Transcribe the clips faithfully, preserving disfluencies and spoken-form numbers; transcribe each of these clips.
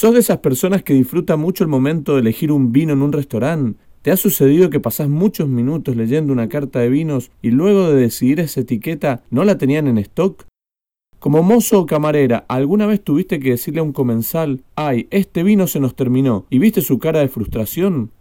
¿Sos de esas personas que disfrutan mucho el momento de elegir un vino en un restaurante? ¿Te ha sucedido que pasás muchos minutos leyendo una carta de vinos y luego de decidir esa etiqueta no la tenían en stock? Como mozo o camarera, ¿alguna vez tuviste que decirle a un comensal, ay, este vino se nos terminó, y viste su cara de frustración?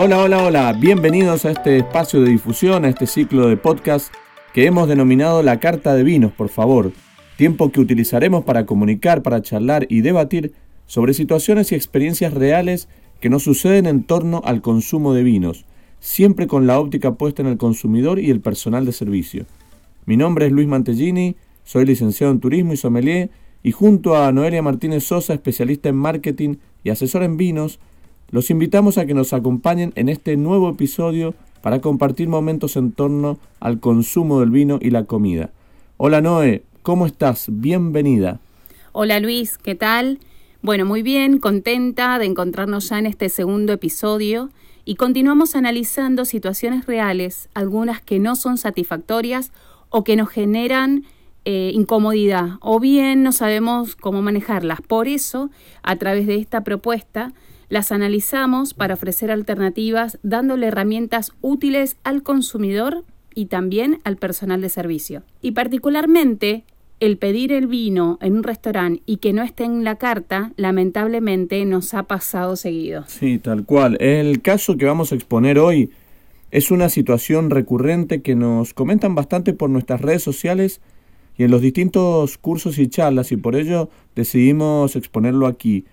Hola, hola, hola, bienvenidos a este espacio de difusión, a este ciclo de podcast que hemos denominado La Carta de Vinos, por favor. Tiempo que utilizaremos para comunicar, para charlar y debatir sobre situaciones y experiencias reales que nos suceden en torno al consumo de vinos, siempre con la óptica puesta en el consumidor y el personal de servicio. Mi nombre es Luis Mantellini, soy licenciado en Turismo y Sommelier, y junto a Noelia Martínez Sosa, especialista en marketing y asesora en vinos, los invitamos a que nos acompañen en este nuevo episodio para compartir momentos en torno al consumo del vino y la comida. Hola Noe, ¿cómo estás? Bienvenida. Hola Luis, ¿qué tal? Bueno, muy bien, contenta de encontrarnos ya en este segundo episodio y continuamos analizando situaciones reales, algunas que no son satisfactorias o que nos generan eh, incomodidad o bien no sabemos cómo manejarlas. Por eso, a través de esta propuesta, las analizamos para ofrecer alternativas dándole herramientas útiles al consumidor y también al personal de servicio. Y particularmente, el pedir el vino en un restaurante y que no esté en la carta, lamentablemente nos ha pasado seguido. Sí, tal cual. El caso que vamos a exponer hoy es una situación recurrente que nos comentan bastante por nuestras redes sociales y en los distintos cursos y charlas, y por ello decidimos exponerlo aquí.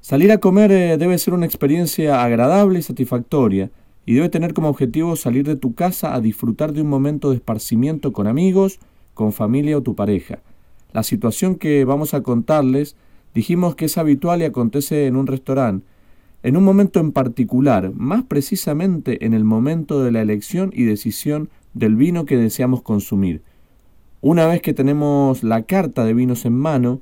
Salir a comer eh, debe ser una experiencia agradable y satisfactoria, y debe tener como objetivo salir de tu casa a disfrutar de un momento de esparcimiento con amigos, con familia o tu pareja. La situación que vamos a contarles dijimos que es habitual y acontece en un restaurante, en un momento en particular, más precisamente en el momento de la elección y decisión del vino que deseamos consumir. Una vez que tenemos la carta de vinos en mano,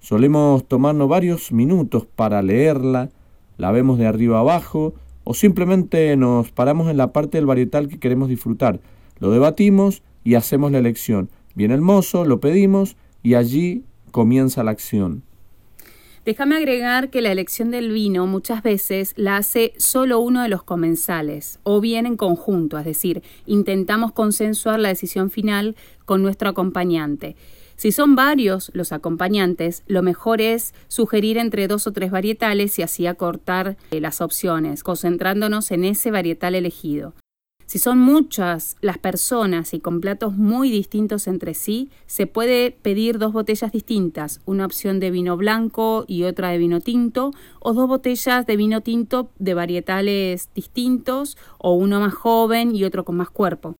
solemos tomarnos varios minutos para leerla, la vemos de arriba abajo o simplemente nos paramos en la parte del varietal que queremos disfrutar, lo debatimos y hacemos la elección. Viene el mozo, lo pedimos y allí comienza la acción. Déjame agregar que la elección del vino muchas veces la hace solo uno de los comensales, o bien en conjunto, es decir, intentamos consensuar la decisión final con nuestro acompañante. Si son varios los acompañantes, lo mejor es sugerir entre dos o tres varietales y así acortar eh, las opciones, concentrándonos en ese varietal elegido. Si son muchas las personas y con platos muy distintos entre sí, se puede pedir dos botellas distintas, una opción de vino blanco y otra de vino tinto, o dos botellas de vino tinto de varietales distintos, o uno más joven y otro con más cuerpo.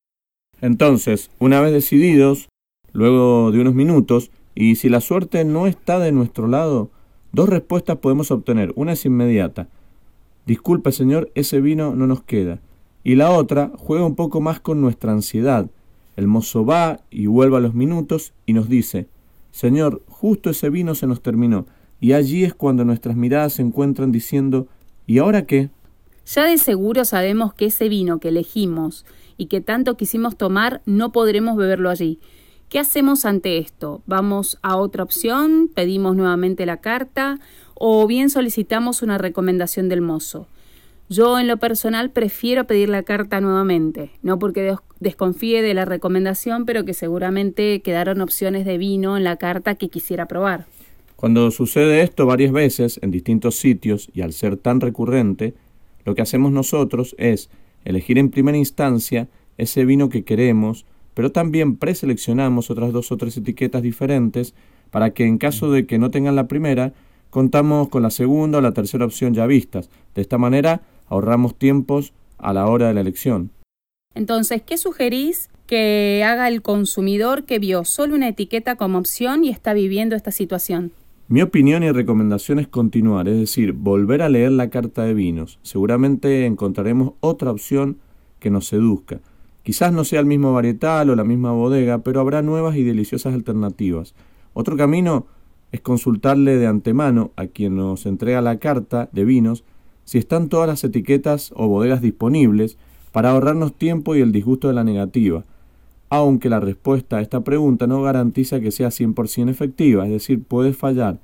Entonces, una vez decididos, luego de unos minutos, y si la suerte no está de nuestro lado, dos respuestas podemos obtener. Una es inmediata. Disculpe, señor, ese vino no nos queda. Y la otra juega un poco más con nuestra ansiedad. El mozo va y vuelve a los minutos y nos dice, señor, justo ese vino se nos terminó. Y allí es cuando nuestras miradas se encuentran diciendo, ¿y ahora qué? Ya de seguro sabemos que ese vino que elegimos y que tanto quisimos tomar no podremos beberlo allí. ¿Qué hacemos ante esto? ¿Vamos a otra opción? ¿Pedimos nuevamente la carta? ¿O bien solicitamos una recomendación del mozo? Yo en lo personal prefiero pedir la carta nuevamente, no porque des- desconfíe de la recomendación, pero que seguramente quedaron opciones de vino en la carta que quisiera probar. Cuando sucede esto varias veces en distintos sitios y al ser tan recurrente, lo que hacemos nosotros es elegir en primera instancia ese vino que queremos, pero también preseleccionamos otras dos o tres etiquetas diferentes para que en caso de que no tengan la primera, contamos con la segunda o la tercera opción ya vistas. De esta manera ahorramos tiempos a la hora de la elección. Entonces, ¿qué sugerís que haga el consumidor que vio solo una etiqueta como opción y está viviendo esta situación? Mi opinión y recomendación es continuar, es decir, volver a leer la carta de vinos. Seguramente encontraremos otra opción que nos seduzca. Quizás no sea el mismo varietal o la misma bodega, pero habrá nuevas y deliciosas alternativas. Otro camino es consultarle de antemano a quien nos entrega la carta de vinos si están todas las etiquetas o bodegas disponibles para ahorrarnos tiempo y el disgusto de la negativa. aunque la respuesta a esta pregunta no garantiza que sea cien por ciento efectiva, es decir, puede fallar.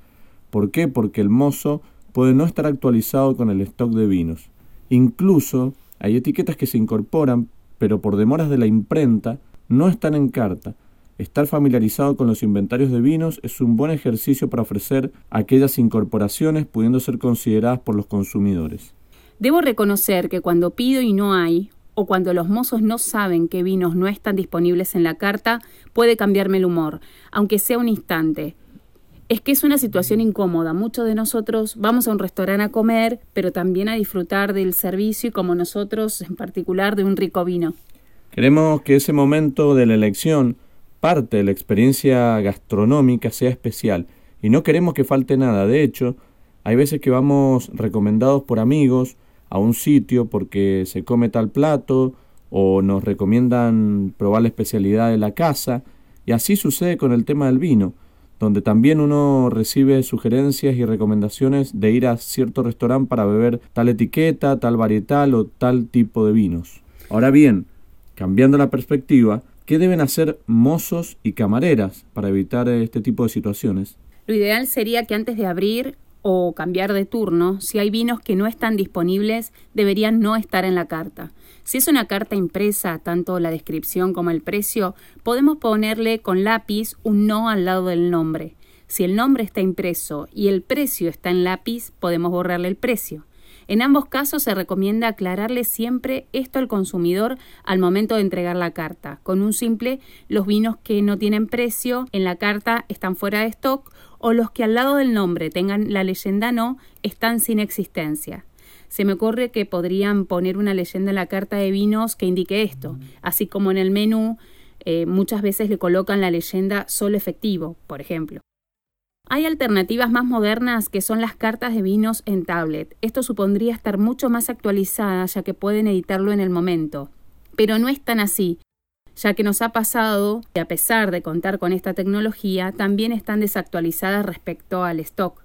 ¿Por qué? Porque el mozo puede no estar actualizado con el stock de vinos. Incluso hay etiquetas que se incorporan, pero por demoras de la imprenta no están en carta. Estar familiarizado con los inventarios de vinos es un buen ejercicio para ofrecer aquellas incorporaciones pudiendo ser consideradas por los consumidores. Debo reconocer que cuando pido y no hay, o cuando los mozos no saben qué vinos no están disponibles en la carta, puede cambiarme el humor, aunque sea un instante. Es que es una situación incómoda. Muchos de nosotros vamos a un restaurante a comer, pero también a disfrutar del servicio y, como nosotros en particular, de un rico vino. Queremos que ese momento de la elección, parte de la experiencia gastronómica, sea especial y no queremos que falte nada. De hecho, hay veces que vamos recomendados por amigos a un sitio porque se come tal plato o nos recomiendan probar la especialidad de la casa, y así sucede con el tema del vino, donde también uno recibe sugerencias y recomendaciones de ir a cierto restaurante para beber tal etiqueta, tal varietal o tal tipo de vinos. Ahora bien, cambiando la perspectiva, ¿qué deben hacer mozos y camareras para evitar este tipo de situaciones? Lo ideal sería que antes de abrir o cambiar de turno, si hay vinos que no están disponibles, deberían no estar en la carta. Si es una carta impresa, tanto la descripción como el precio, podemos ponerle con lápiz un no al lado del nombre. Si el nombre está impreso y el precio está en lápiz, podemos borrarle el precio. En ambos casos se recomienda aclararle siempre esto al consumidor al momento de entregar la carta, con un simple: los vinos que no tienen precio en la carta están fuera de stock, o los que al lado del nombre tengan la leyenda no están sin existencia. Se me ocurre que podrían poner una leyenda en la carta de vinos que indique esto, así como en el menú eh, muchas veces le colocan la leyenda solo efectivo, por ejemplo. Hay alternativas más modernas que son las cartas de vinos en tablet. Esto supondría estar mucho más actualizada, ya que pueden editarlo en el momento. Pero no es tan así, ya que nos ha pasado que, a pesar de contar con esta tecnología, también están desactualizadas respecto al stock.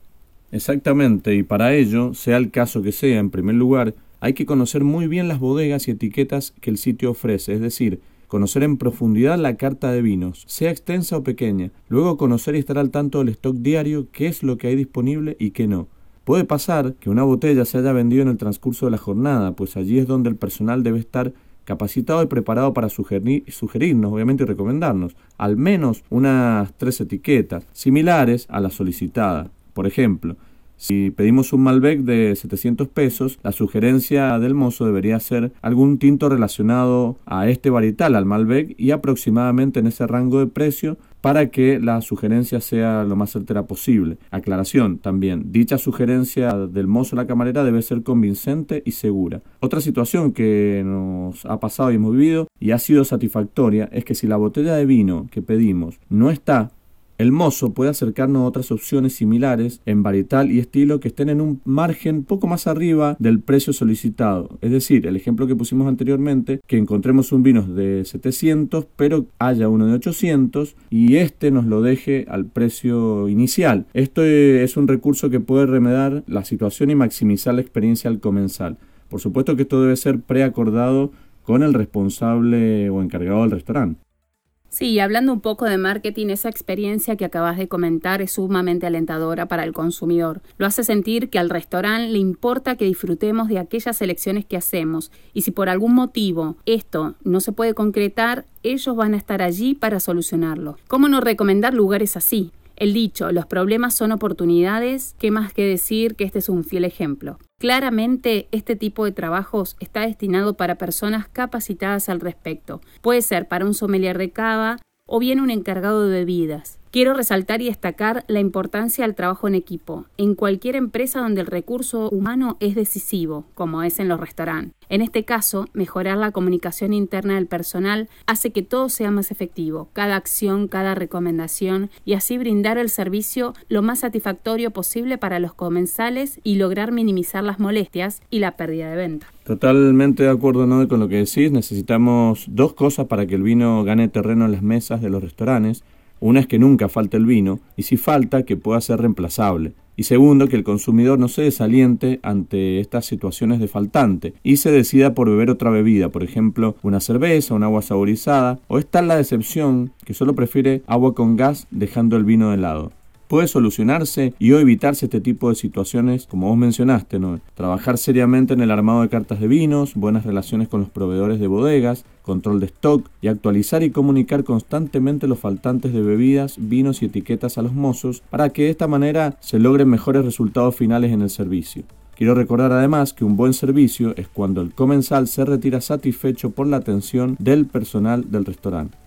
Exactamente, y para ello, sea el caso que sea, en primer lugar, hay que conocer muy bien las bodegas y etiquetas que el sitio ofrece, es decir, conocer en profundidad la carta de vinos, sea extensa o pequeña. Luego conocer y estar al tanto del stock diario, qué es lo que hay disponible y qué no. Puede pasar que una botella se haya vendido en el transcurso de la jornada, pues allí es donde el personal debe estar capacitado y preparado para sugerir, sugerirnos, obviamente, y recomendarnos al menos unas tres etiquetas similares a la solicitada. Por ejemplo, si pedimos un Malbec de setecientos pesos, la sugerencia del mozo debería ser algún tinto relacionado a este varietal, al Malbec, y aproximadamente en ese rango de precio para que la sugerencia sea lo más certera posible. Aclaración también, dicha sugerencia del mozo a la camarera debe ser convincente y segura. Otra situación que nos ha pasado y hemos vivido y ha sido satisfactoria es que si la botella de vino que pedimos no está, el mozo puede acercarnos a otras opciones similares en varietal y estilo que estén en un margen poco más arriba del precio solicitado. Es decir, el ejemplo que pusimos anteriormente, que encontremos un vino de setecientos pero haya uno de ochocientos y este nos lo deje al precio inicial. Esto es un recurso que puede remediar la situación y maximizar la experiencia al comensal. Por supuesto que esto debe ser preacordado con el responsable o encargado del restaurante. Sí, hablando un poco de marketing, esa experiencia que acabas de comentar es sumamente alentadora para el consumidor. Lo hace sentir que al restaurante le importa que disfrutemos de aquellas elecciones que hacemos, y si por algún motivo esto no se puede concretar, ellos van a estar allí para solucionarlo. ¿Cómo no recomendar lugares así? El dicho, los problemas son oportunidades, ¿qué más que decir que este es un fiel ejemplo? Claramente, este tipo de trabajos está destinado para personas capacitadas al respecto. Puede ser para un sommelier de cava o bien un encargado de bebidas. Quiero resaltar y destacar la importancia del trabajo en equipo, en cualquier empresa donde el recurso humano es decisivo, como es en los restaurantes. En este caso, mejorar la comunicación interna del personal hace que todo sea más efectivo, cada acción, cada recomendación, y así brindar el servicio lo más satisfactorio posible para los comensales y lograr minimizar las molestias y la pérdida de venta. Totalmente de acuerdo, ¿no?, con lo que decís. Necesitamos dos cosas para que el vino gane terreno en las mesas de los restaurantes. Una es que nunca falte el vino, y si falta, que pueda ser reemplazable. y segundo, que el consumidor no se desaliente ante estas situaciones de faltante y se decida por beber otra bebida, por ejemplo, una cerveza, un agua saborizada, o está la decepción que solo prefiere agua con gas dejando el vino de lado. Puede solucionarse y o evitarse este tipo de situaciones, como vos mencionaste, ¿no? Trabajar seriamente en el armado de cartas de vinos, buenas relaciones con los proveedores de bodegas, control de stock y actualizar y comunicar constantemente los faltantes de bebidas, vinos y etiquetas a los mozos para que de esta manera se logren mejores resultados finales en el servicio. Quiero recordar además que un buen servicio es cuando el comensal se retira satisfecho por la atención del personal del restaurante.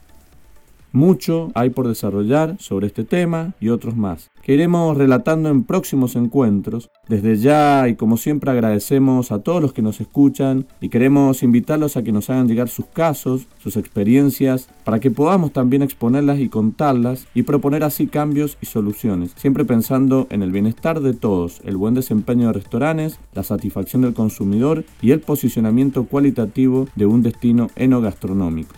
Mucho hay por desarrollar sobre este tema y otros más, que iremos relatando en próximos encuentros. Desde ya y como siempre agradecemos a todos los que nos escuchan y queremos invitarlos a que nos hagan llegar sus casos, sus experiencias, para que podamos también exponerlas y contarlas y proponer así cambios y soluciones, siempre pensando en el bienestar de todos, el buen desempeño de restaurantes, la satisfacción del consumidor y el posicionamiento cualitativo de un destino enogastronómico.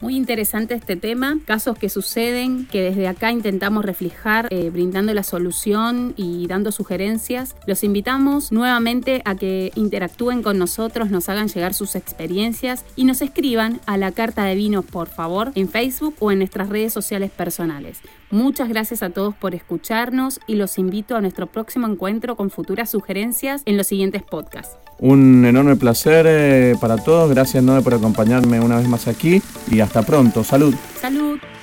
Muy interesante este tema, casos que suceden, que desde acá intentamos reflejar, eh, brindando la solución y dando sugerencias. Los invitamos nuevamente a que interactúen con nosotros, nos hagan llegar sus experiencias y nos escriban a La Carta de Vinos, por favor, en Facebook o en nuestras redes sociales personales. Muchas gracias a todos por escucharnos y los invito a nuestro próximo encuentro con futuras sugerencias en los siguientes podcasts. Un enorme placer eh, para todos. Gracias, Noe, por acompañarme una vez más aquí y hasta pronto. Salud. Salud.